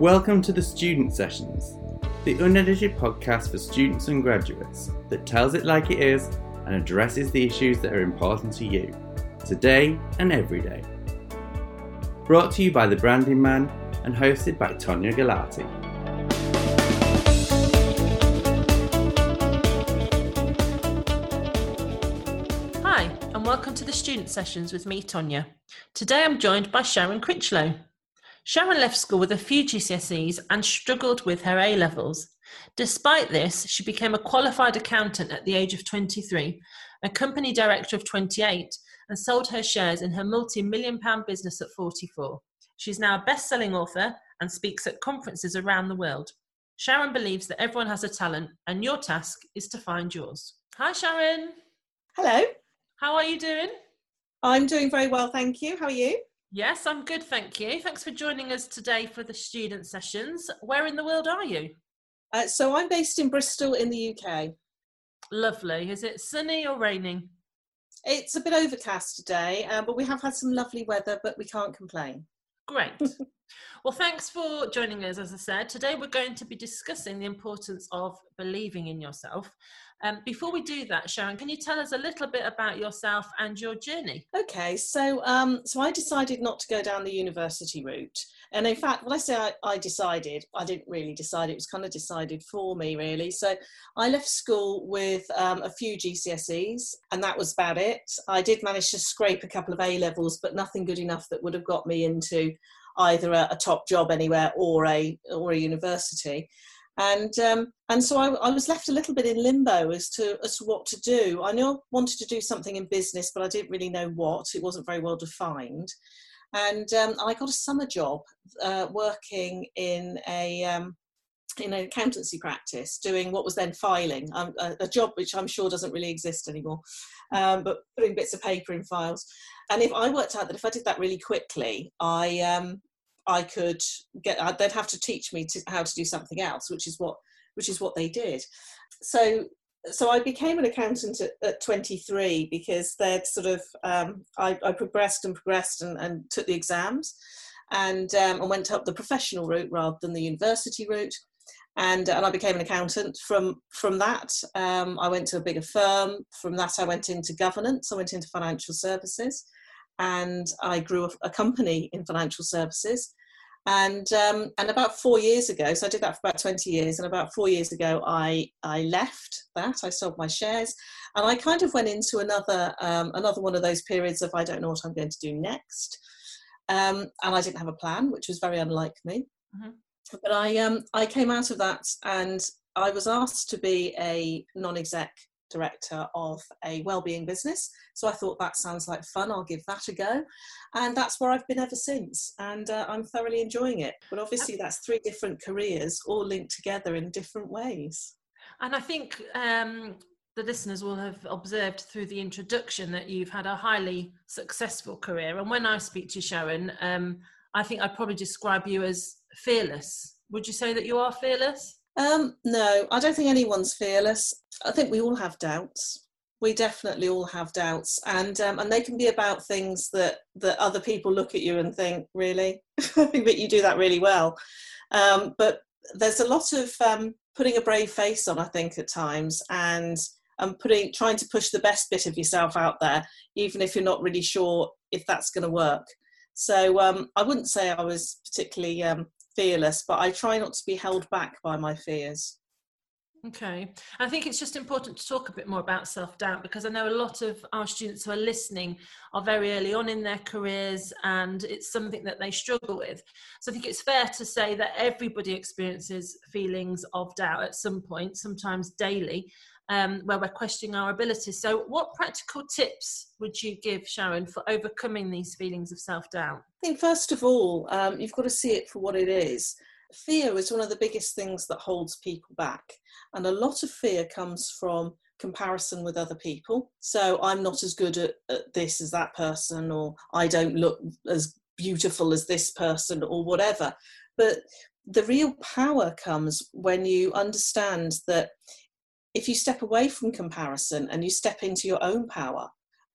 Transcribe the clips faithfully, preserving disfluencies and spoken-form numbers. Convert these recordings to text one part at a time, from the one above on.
Welcome to The Student Sessions, the unedited podcast for students and graduates that tells it like it is and addresses the issues that are important to you, today and every day. Brought to you by The Branding Man and hosted by Tonia Galati. Hi, and welcome to The Student Sessions with me, Tonia. Today I'm joined by Sharon Critchlow. Sharon left school with a few G C S Es and struggled with her A Levels. Despite this, she became a qualified accountant at the age of twenty-three, a company director of twenty-eight, and sold her shares in her multi-million pound business at forty-four. She's now a best-selling author and speaks at conferences around the world. Sharon believes that everyone has a talent, and your task is to find yours. Hi, Sharon. Hello. How are you doing? I'm doing very well, thank you. How are you? Yes, I'm good, thank you. Thanks for joining us today for the Student Sessions. Where in the world are you? Uh, so I'm based in Bristol in the U K. Lovely. Is it sunny or raining? It's a bit overcast today, uh, but we have had some lovely weather, but we can't complain. Great. Well, thanks for joining us, as I said. Today we're going to be discussing the importance of believing in yourself. Um, before we do that, Sharon, can you tell us a little bit about yourself and your journey? Okay, so um, so I decided not to go down the university route. And in fact, when I say I, I decided, I didn't really decide. It was kind of decided for me, really. So I left school with um, a few G C S Es, and that was about it. I did manage to scrape a couple of A-levels, but nothing good enough that would have got me into either a, a top job anywhere or a or a university. And um, and so I, I was left a little bit in limbo as to as to what to do. I knew I wanted to do something in business, but I didn't really know what. It wasn't very well defined. And um, I got a summer job uh, working in a um, in an accountancy practice, doing what was then filing, um, a, a job which I'm sure doesn't really exist anymore, um, but putting bits of paper in files. And if I worked out that if I did that really quickly, I um, I could get, they'd have to teach me to, how to do something else, which is what, which is what they did. So, so I became an accountant at, at twenty-three because they'd sort of, um, I, I progressed and progressed and, and took the exams and, um, and went up the professional route rather than the university route. And, and I became an accountant from, from that. Um, I went to a bigger firm. From that, I went into governance. I went into financial services. And I grew a, a company in financial services, and um, and about four years ago, so I did that for about twenty years. And about four years ago, I I left that. I sold my shares, and I kind of went into another um, another one of those periods of I don't know what I'm going to do next, um, and I didn't have a plan, which was very unlike me. Mm-hmm. But I um I came out of that, and I was asked to be a non-exec director of a wellbeing business. So I thought that sounds like fun, I'll give that a go. And that's where I've been ever since. And uh, I'm thoroughly enjoying it. But obviously that's three different careers all linked together in different ways. And I think um, the listeners will have observed through the introduction that you've had a highly successful career. And when I speak to Sharon, um, I think I'd probably describe you as fearless. Would you say that you are fearless? Um, no, I don't think anyone's fearless. I think we all have doubts. We definitely all have doubts, and um, and they can be about things that, that other people look at you and think, really? I think that you do that really well. Um, but there's a lot of um, putting a brave face on, I think, at times, and and putting trying to push the best bit of yourself out there, even if you're not really sure if that's going to work. So um, I wouldn't say I was particularly um, fearless, but I try not to be held back by my fears. Okay. I think it's just important to talk a bit more about self-doubt, because I know a lot of our students who are listening are very early on in their careers, and it's something that they struggle with. So I think it's fair to say that everybody experiences feelings of doubt at some point, sometimes daily, um, where we're questioning our abilities. So what practical tips would you give, Sharon, for overcoming these feelings of self-doubt? I think first of all, um, you've got to see it for what it is. Fear is one of the biggest things that holds people back, and a lot of fear comes from comparison with other people. So I'm not as good at, at this as that person, or I don't look as beautiful as this person, or whatever. But the real power comes when you understand that if you step away from comparison and you step into your own power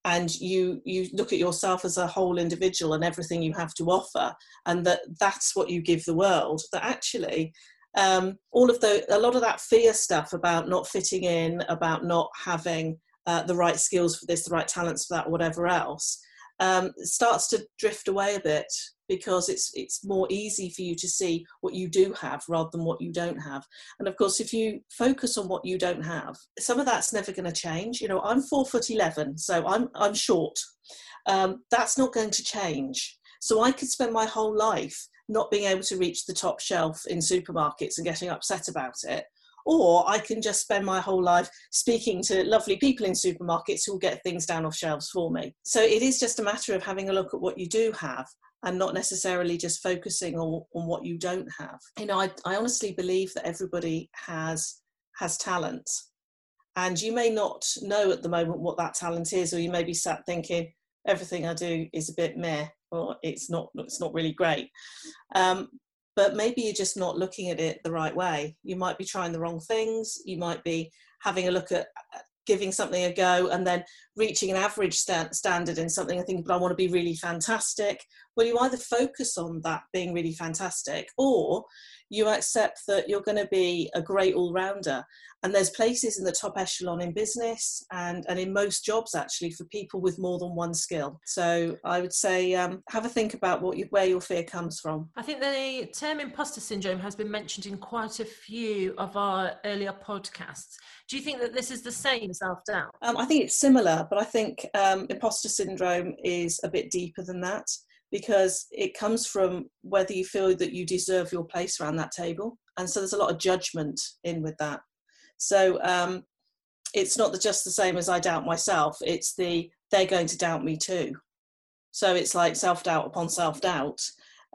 and you you look at yourself as a whole individual and everything you have to offer, and that that's what you give the world, that actually um, all of the, a lot of that fear stuff about not fitting in, about not having uh, the right skills for this, the right talents for that, whatever else, um, starts to drift away a bit, because it's it's more easy for you to see what you do have rather than what you don't have. And of course, if you focus on what you don't have, some of that's never going to change. You know, I'm four foot eleven, so I'm I'm short. Um, that's not going to change. So I could spend my whole life not being able to reach the top shelf in supermarkets and getting upset about it. Or I can just spend my whole life speaking to lovely people in supermarkets who will get things down off shelves for me. So it is just a matter of having a look at what you do have, and not necessarily just focusing on, on what you don't have. You know, I, I honestly believe that everybody has has talent. And you may not know at the moment what that talent is, or you may be sat thinking, everything I do is a bit meh, or it's not, it's not really great. Um, but maybe you're just not looking at it the right way. You might be trying the wrong things. You might be having a look at giving something a go and then reaching an average st- standard in something. I think, but I want to be really fantastic. Well, you either focus on that being really fantastic, or you accept that you're going to be a great all-rounder. And there's places in the top echelon in business and, and in most jobs, actually, for people with more than one skill. So I would say, um, have a think about what you, where your fear comes from. I think the term imposter syndrome has been mentioned in quite a few of our earlier podcasts. Do you think that this is the same as self-doubt? Um, I think it's similar, but I think um, imposter syndrome is a bit deeper than that, because it comes from whether you feel that you deserve your place around that table. And so there's a lot of judgment in with that. So um, it's not just the same as I doubt myself, it's the, they're going to doubt me too. So it's like self-doubt upon self-doubt.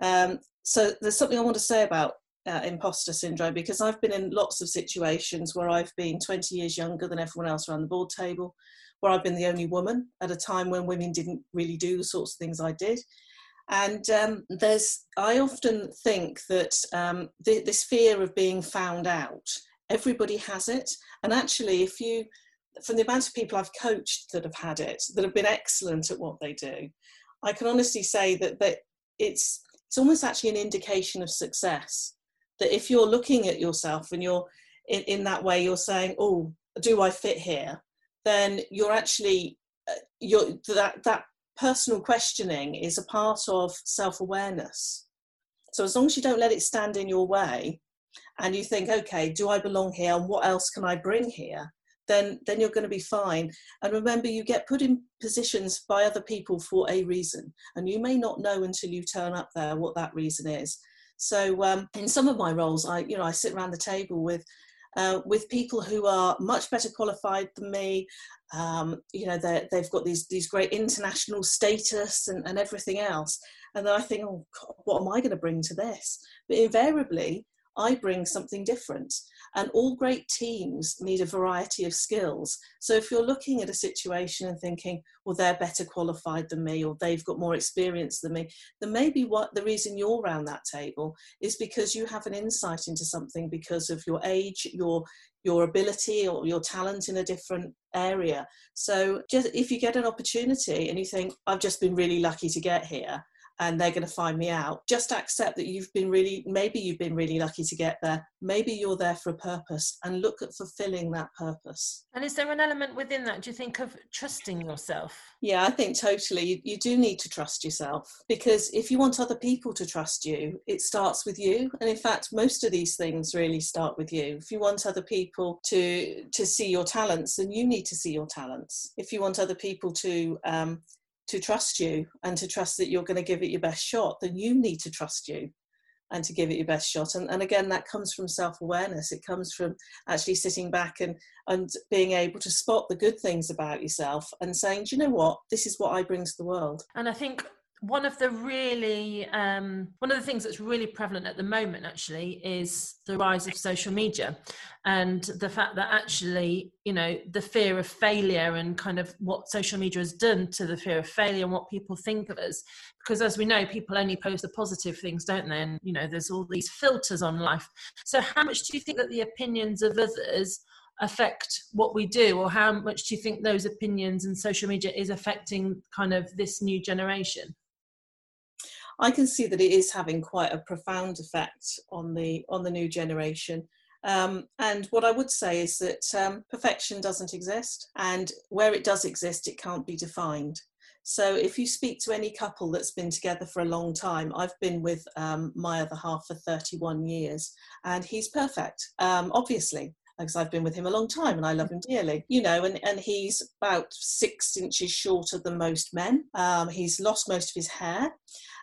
Um, so there's something I want to say about uh, imposter syndrome, because I've been in lots of situations where I've been twenty years younger than everyone else around the board table, where I've been the only woman at a time when women didn't really do the sorts of things I did. And um, there's, I often think that um, th- this fear of being found out, everybody has it. And actually, if you, from the amount of people I've coached that have had it, that have been excellent at what they do, I can honestly say that, that it's it's almost actually an indication of success. That if you're looking at yourself and you're in, in that way, you're saying, oh, do I fit here? Then you're actually, you're that that. Personal questioning is a part of self-awareness. So as long as you don't let it stand in your way and you think, okay, do I belong here? And what else can I bring here? Then, then you're going to be fine. And remember, you get put in positions by other people for a reason. And you may not know until you turn up there what that reason is. So um, in some of my roles, I, you know, I sit around the table with Uh, with people who are much better qualified than me. Um, you know, they've got these these great international status and, and everything else. And then I think, oh, God, what am I going to bring to this? But invariably, I bring something different. And all great teams need a variety of skills. So if you're looking at a situation and thinking, well, they're better qualified than me, or they've got more experience than me, then maybe what the reason you're around that table is because you have an insight into something because of your age, your your ability, or your talent in a different area. So just if you get an opportunity and you think, I've just been really lucky to get here, and they're going to find me out, just accept that you've been really, maybe you've been really lucky to get there. Maybe you're there for a purpose, and look at fulfilling that purpose. And is there an element within that, do you think, of trusting yourself? Yeah, I think totally. You, you do need to trust yourself, because if you want other people to trust you, it starts with you. And in fact, most of these things really start with you. If you want other people to, to see your talents, then you need to see your talents. If you want other people to, um, to trust you and to trust that you're going to give it your best shot, then you need to trust you and to give it your best shot. And, and again, that comes from self-awareness. It comes from actually sitting back and, and being able to spot the good things about yourself and saying, do you know what? This is what I bring to the world. And I think one of the really, um, one of the things that's really prevalent at the moment, actually, is the rise of social media and the fact that actually, you know, the fear of failure and kind of what social media has done to the fear of failure and what people think of us. Because as we know, people only post the positive things, don't they? And, you know, there's all these filters on life. So how much do you think that the opinions of others affect what we do, or how much do you think those opinions and social media is affecting kind of this new generation? I can see that it is having quite a profound effect on the on the new generation. Um, and what I would say is that um, perfection doesn't exist, and where it does exist, it can't be defined. So if you speak to any couple that's been together for a long time, I've been with um, my other half for thirty-one years, and he's perfect, um, obviously, because I've been with him a long time and I love him dearly, you know, and, and he's about six inches shorter than most men. Um, he's lost most of his hair,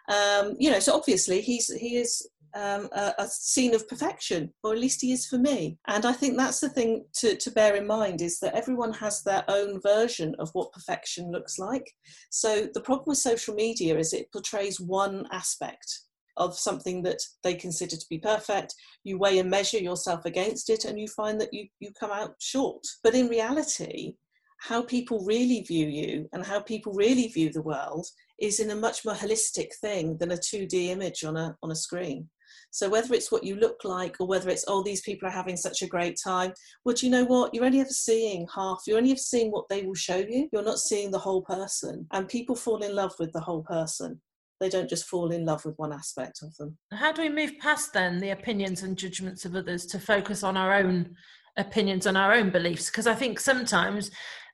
um, you know, so obviously he's he is um, a, a scene of perfection, or at least he is for me. And I think that's the thing to, to bear in mind, is that everyone has their own version of what perfection looks like. So the problem with social media is it portrays one aspect of something that they consider to be perfect. You weigh and measure yourself against it, and you find that you, you come out short. But in reality, how people really view you and how people really view the world is in a much more holistic thing than a two D image on a, on a screen. So whether it's what you look like, or whether it's, oh, these people are having such a great time, well, do you know what? You're only ever seeing half. You're only ever seeing what they will show you. You're not seeing the whole person. And people fall in love with the whole person. They don't just fall in love with one aspect of them. How do we move past then the opinions and judgments of others to focus on our own opinions and our own beliefs? Because I think sometimes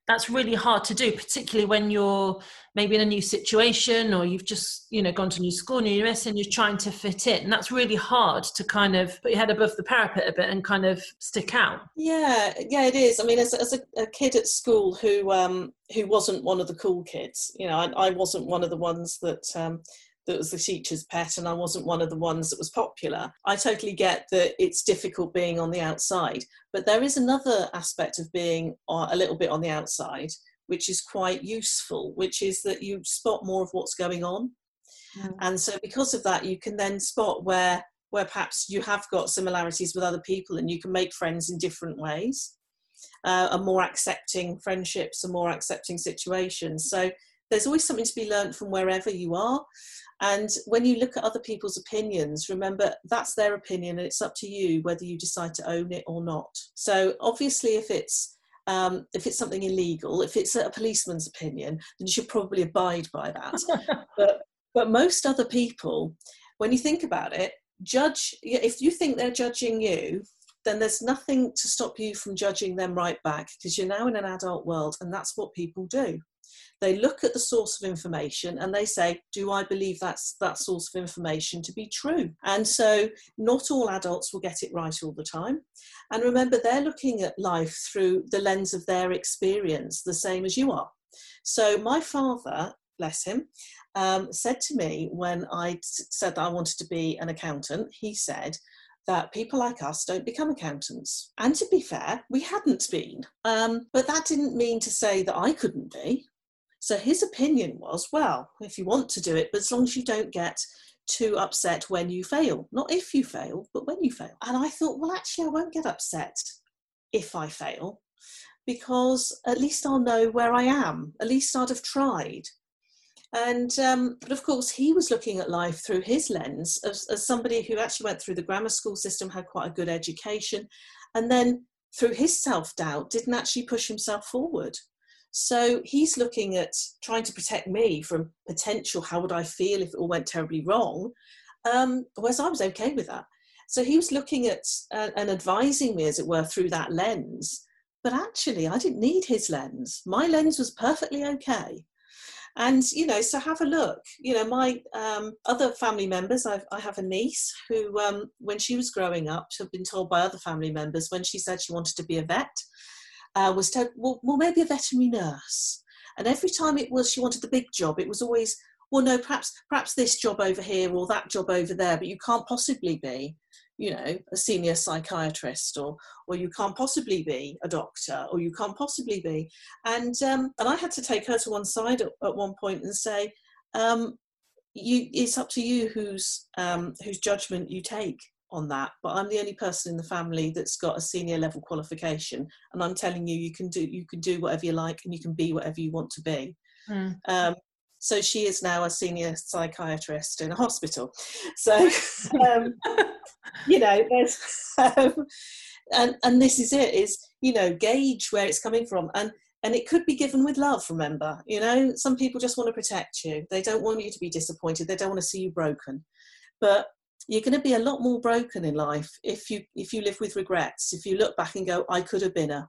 that's really hard to do, particularly when you're maybe in a new situation, or you've just, you know, gone to new school, new university, and you're trying to fit in. And that's really hard to kind of put your head above the parapet a bit and kind of stick out. Yeah, yeah, it is. I mean, as, as a, a kid at school who um, who wasn't one of the cool kids, you know, I, I wasn't one of the ones that um, that was the teacher's pet, and I wasn't one of the ones that was popular. I totally get that it's difficult being on the outside, but there is another aspect of being a little bit on the outside, which is quite useful, which is that you spot more of what's going on. Mm. And so because of that, you can then spot where, where perhaps you have got similarities with other people, and you can make friends in different ways, uh, and more accepting friendships and more accepting situations. So there's always something to be learned from wherever you are. And when you look at other people's opinions, remember that's their opinion, and it's up to you whether you decide to own it or not. So obviously if it's um, if it's something illegal, if it's a policeman's opinion, then you should probably abide by that. but, but most other people, when you think about it, judge, if you think they're judging you, then there's nothing to stop you from judging them right back, because you're now in an adult world, and that's what people do. They look at the source of information and they say, do I believe that's that source of information to be true? And so not all adults will get it right all the time. And remember, they're looking at life through the lens of their experience, the same as you are. So my father, bless him, um, said to me when I said that I wanted to be an accountant, he said that people like us don't become accountants. And to be fair, we hadn't been. Um, but that didn't mean to say that I couldn't be. So his opinion was, well, if you want to do it, but as long as you don't get too upset when you fail. Not if you fail, but when you fail. And I thought, well, actually, I won't get upset if I fail, because at least I'll know where I am. At least I'd have tried. And, um, but of course, he was looking at life through his lens as, as somebody who actually went through the grammar school system, had quite a good education, and then through his self-doubt, didn't actually push himself forward. So he's looking at trying to protect me from potential, how would I feel if it all went terribly wrong, um, whereas I was okay with that. So he was looking at uh, and advising me, as it were, through that lens. But actually, I didn't need his lens. My lens was perfectly okay. And, you know, so have a look. You know, my um, other family members, I've, I have a niece who, um, when she was growing up, had been told by other family members, when she said she wanted to be a vet, uh, was told, well, well, maybe a veterinary nurse. And every time it was, she wanted the big job, it was always, well, no, perhaps perhaps this job over here or that job over there, but you can't possibly be, you know, a senior psychiatrist, or or you can't possibly be a doctor, or you can't possibly be. And um, and I had to take her to one side at, at one point and say, um, you, it's up to you whose um, whose judgment you take on that. But I'm the only person in the family that's got a senior level qualification, and I'm telling you, you can do you can do whatever you like, and you can be whatever you want to be. Mm. Um, so she is now a senior psychiatrist in a hospital. So. Um, You know, there's, um, and and this is it, is, you know, gauge where it's coming from, and and it could be given with love. Remember, you know, some people just want to protect you, they don't want you to be disappointed, they don't want to see you broken. But you're going to be a lot more broken in life if you if you live with regrets, if you look back and go, I could have been a.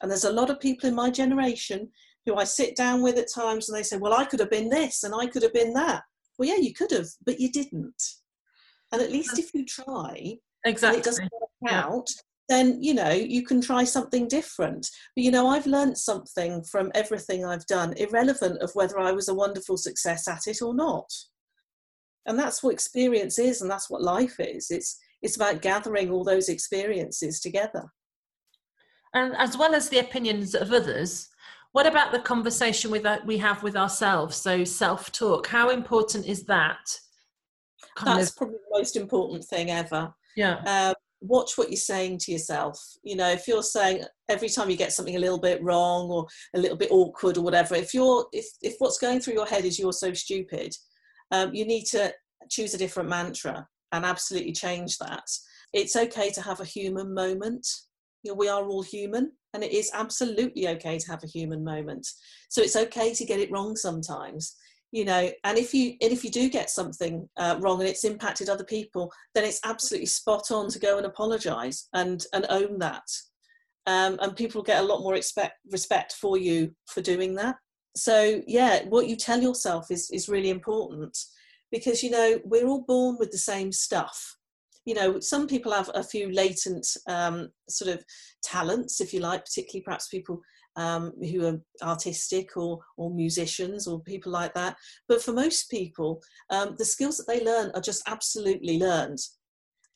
And there's a lot of people in my generation who I sit down with at times and they say, well, I could have been this and I could have been that. Well, yeah, you could have, but you didn't. And at least if you try, exactly, and it doesn't work out, then, you know, you can try something different. But, you know, I've learned something from everything I've done, irrelevant of whether I was a wonderful success at it or not. And that's what experience is, and that's what life is. It's it's about gathering all those experiences together. And as well as the opinions of others, what about the conversation with that we have with ourselves? So self-talk, how important is that? Kind that's of... probably the most important thing ever. Yeah. Um, watch what you're saying to yourself. You know, if you're saying every time you get something a little bit wrong or a little bit awkward or whatever, if you're if if what's going through your head is you're so stupid, um, you need to choose a different mantra and absolutely change that. It's okay to have a human moment. You know, we are all human, and it is absolutely okay to have a human moment. So it's okay to get it wrong sometimes, you know. And if you and if you do get something uh, wrong and it's impacted other people, then it's absolutely spot on to go and apologise and and own that. Um, and people get a lot more expect, respect for you for doing that. So yeah, what you tell yourself is is really important, because, you know, we're all born with the same stuff. You know, some people have a few latent um, sort of talents, if you like, particularly perhaps people um, who are artistic or, or musicians or people like that. But for most people, um, the skills that they learn are just absolutely learned.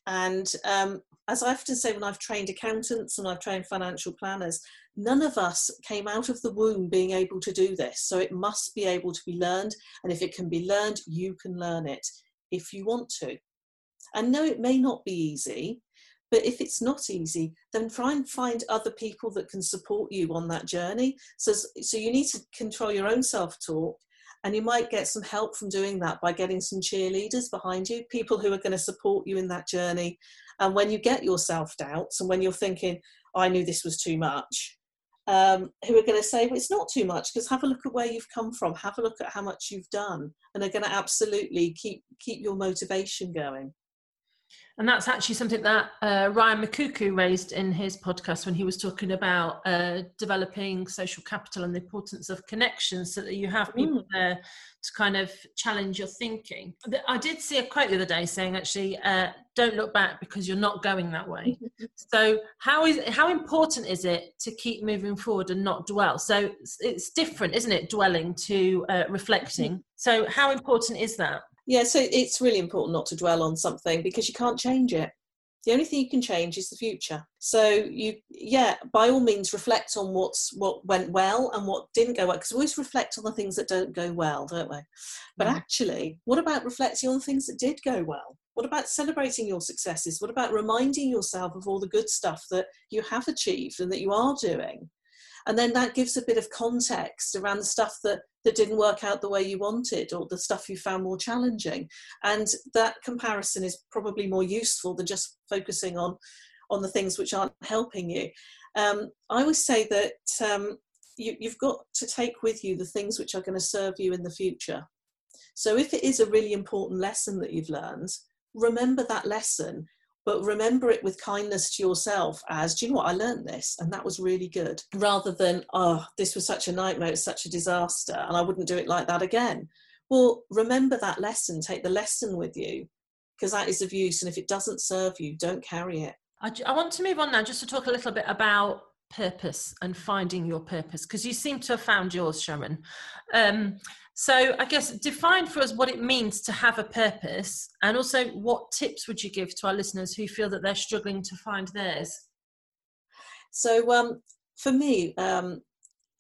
And um, as I often say, when I've trained accountants and I've trained financial planners, none of us came out of the womb being able to do this. So it must be able to be learned. And if it can be learned, you can learn it if you want to. And no, it may not be easy, but if it's not easy, then try and find other people that can support you on that journey. So, so you need to control your own self-talk, and you might get some help from doing that by getting some cheerleaders behind you, people who are going to support you in that journey. And when you get your self-doubts and when you're thinking, I knew this was too much, um, who are going to say, well, it's not too much, because have a look at where you've come from, have a look at how much you've done, and are going to absolutely keep, keep your motivation going. And that's actually something that uh, Ryan Makuku raised in his podcast when he was talking about uh, developing social capital and the importance of connections, so that you have people there to kind of challenge your thinking. I did see a quote the other day saying, actually, uh, don't look back because you're not going that way. So how is how important is it to keep moving forward and not dwell? So it's, it's different, isn't it, dwelling to uh, reflecting. So how important is that? Yeah, so it's really important not to dwell on something, because you can't change it. The only thing you can change is the future. So you, yeah, by all means, reflect on what's what went well and what didn't go well, because we always reflect on the things that don't go well, don't we? But yeah. Actually, what about reflecting on things that did go well? What about celebrating your successes? What about reminding yourself of all the good stuff that you have achieved and that you are doing? And then that gives a bit of context around the stuff that, that didn't work out the way you wanted, or the stuff you found more challenging. And that comparison is probably more useful than just focusing on, on the things which aren't helping you. Um, I always say that um, you, you've got to take with you the things which are going to serve you in the future. So if it is a really important lesson that you've learned, remember that lesson, but remember it with kindness to yourself as, do you know what, I learned this and that was really good, rather than, oh, this was such a nightmare, it's such a disaster and I wouldn't do it like that again. Well, remember that lesson, take the lesson with you, because that is of use, and if it doesn't serve you, don't carry it. I, I want to move on now just to talk a little bit about purpose and finding your purpose, because you seem to have found yours, Sharon. Um, so I guess define for us what it means to have a purpose, and also what tips would you give to our listeners who feel that they're struggling to find theirs? So um, for me, um,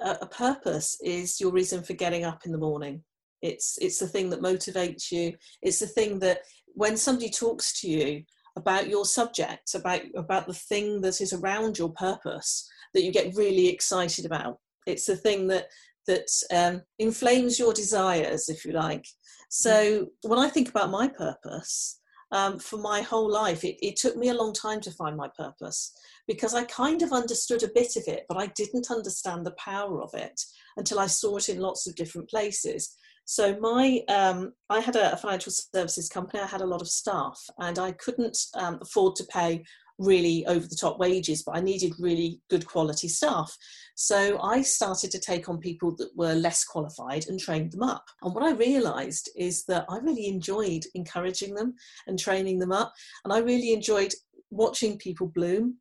a, a purpose is your reason for getting up in the morning. It's, it's the thing that motivates you. It's the thing that when somebody talks to you about your subject, about, about the thing that is around your purpose, that you get really excited about. It's the thing that that um, inflames your desires, if you like. So when I think about my purpose, um, for my whole life. It, it took me a long time to find my purpose, because I kind of understood a bit of it, but I didn't understand the power of it until I saw it in lots of different places. So my, um, I had a financial services company, I had a lot of staff, and I couldn't um, afford to pay really over the top wages, but I needed really good quality staff. So I started to take on people that were less qualified and trained them up. And what I realized is that I really enjoyed encouraging them and training them up. And I really enjoyed watching people bloom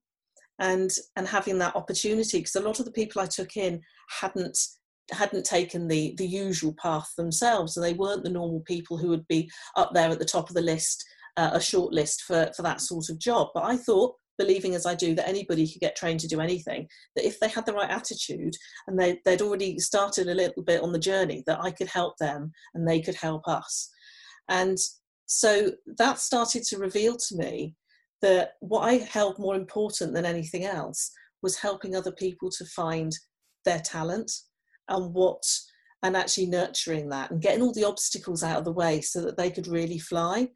and, and having that opportunity, because a lot of the people I took in hadn't hadn't taken the, the usual path themselves. And they weren't the normal people who would be up there at the top of the list, Uh, a short list for, for that sort of job. But I thought, believing as I do, that anybody could get trained to do anything, that if they had the right attitude and they, they'd already started a little bit on the journey, that I could help them and they could help us. And so that started to reveal to me that what I held more important than anything else was helping other people to find their talent and what, and actually nurturing that and getting all the obstacles out of the way so that they could really fly.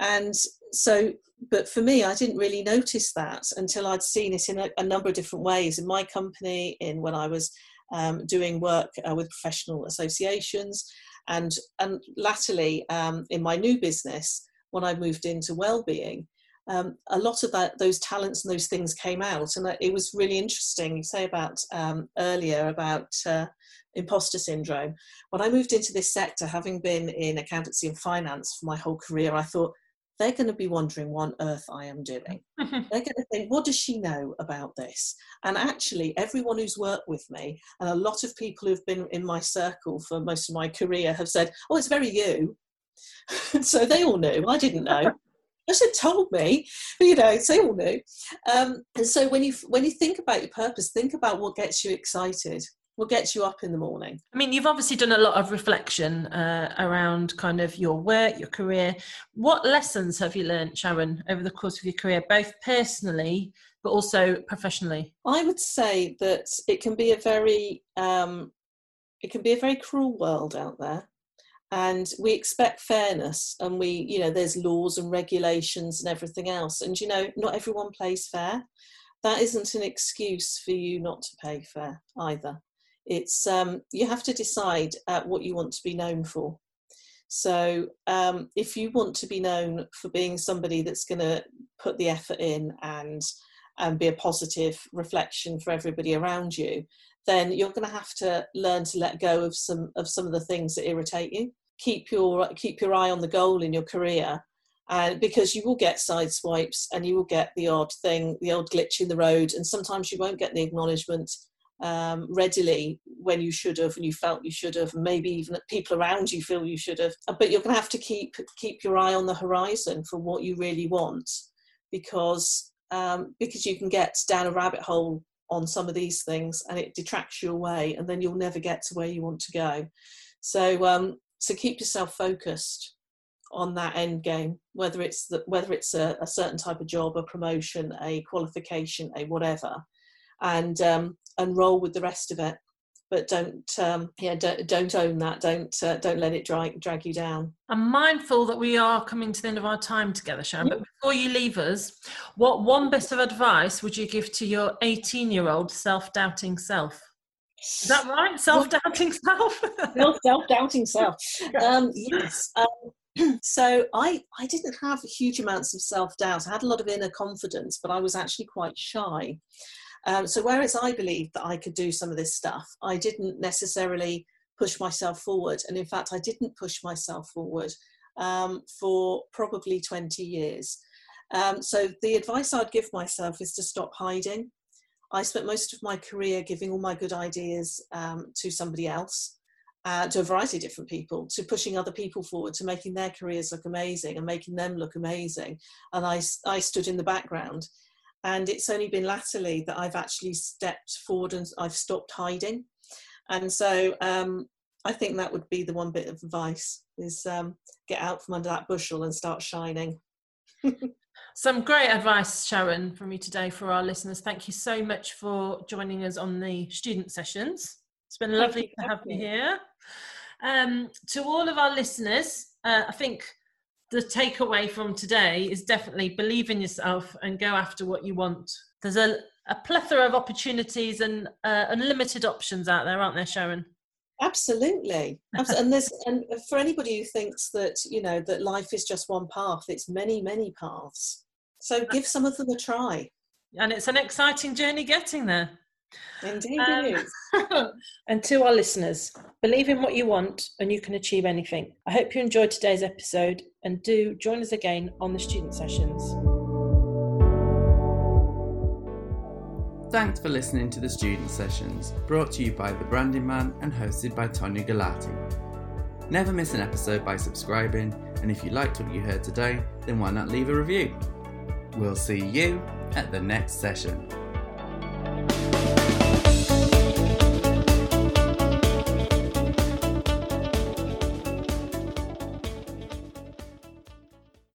And so, but for me, I didn't really notice that until I'd seen it in a, a number of different ways in my company, in when I was um, doing work uh, with professional associations, and and latterly um, in my new business when I moved into wellbeing. Um, a lot of that, those talents and those things came out, and it was really interesting. You say about um, earlier about uh, imposter syndrome. When I moved into this sector, having been in accountancy and finance for my whole career, I thought, they're going to be wondering what on earth I am doing. They're going to think, what does she know about this? And actually, everyone who's worked with me, and a lot of people who've been in my circle for most of my career, have said, oh, it's very you. So they all knew. I didn't know. I should have told me, you know, they all knew. Um, and so when you when you think about your purpose, think about what gets you excited, what gets you up in the morning. I mean, you've obviously done a lot of reflection uh, around kind of your work, your career. What lessons have you learned, Sharon, over the course of your career, both personally but also professionally? I would say that it can be a very um, it can be a very cruel world out there. And we expect fairness, and we, you know, there's laws and regulations and everything else. And, you know, not everyone plays fair. That isn't an excuse for you not to pay fair either. It's, um, you have to decide uh, what you want to be known for. So um, if you want to be known for being somebody that's going to put the effort in and, and be a positive reflection for everybody around you, then you're going to have to learn to let go of some of some of the things that irritate you. Keep your keep your eye on the goal in your career, and because you will get sideswipes and you will get the odd thing, the odd glitch in the road, and sometimes you won't get the acknowledgement um, readily when you should have, and you felt you should have, and maybe even people around you feel you should have. But you're going to have to keep keep your eye on the horizon for what you really want, because um, because you can get down a rabbit hole on some of these things, and it detracts you away, and then you'll never get to where you want to go. So um so keep yourself focused on that end game, whether it's the, whether it's a, a certain type of job, a promotion, a qualification, a whatever, and um and roll with the rest of it. But don't um yeah don't, don't own that, don't uh, don't let it drag drag you down. I'm mindful that we are coming to the end of our time together, Sharon, but before you leave us, what one bit of advice would you give to your eighteen-year-old self-doubting self? Is that right? Self-doubting self? Self-doubting self. Um, yes. Um, so I, I didn't have huge amounts of self-doubt. I had a lot of inner confidence, but I was actually quite shy. Um, so whereas I believed that I could do some of this stuff, I didn't necessarily push myself forward, and in fact I didn't push myself forward um, for probably twenty years. Um, so the advice I'd give myself is to stop hiding. I spent most of my career giving all my good ideas um, to somebody else, uh, to a variety of different people, to pushing other people forward, to making their careers look amazing and making them look amazing, and I, I stood in the background. And it's only been latterly that I've actually stepped forward and I've stopped hiding. And so um, I think that would be the one bit of advice, is um, get out from under that bushel and start shining. Some great advice, Sharon, from you today for our listeners. Thank you so much for joining us on the Student Sessions. It's been lovely to have you here. Um, to all of our listeners, uh, I think the takeaway from today is definitely believe in yourself and go after what you want. There's a, a plethora of opportunities and uh, unlimited options out there, aren't there, Sharon? Absolutely. And this, and for anybody who thinks that, you know, that life is just one path, it's many, many paths. So give some of them a try. And it's an exciting journey getting there. Indeed um, it is. And to our listeners, believe in what you want and you can achieve anything. I hope you enjoyed today's episode, and do join us again on the Student Sessions. Thanks for listening to the Student Sessions, brought to you by The Branding Man and hosted by Tonia Galati. Never miss an episode by subscribing, and if you liked what you heard today, then why not leave a review? We'll see you at the next session.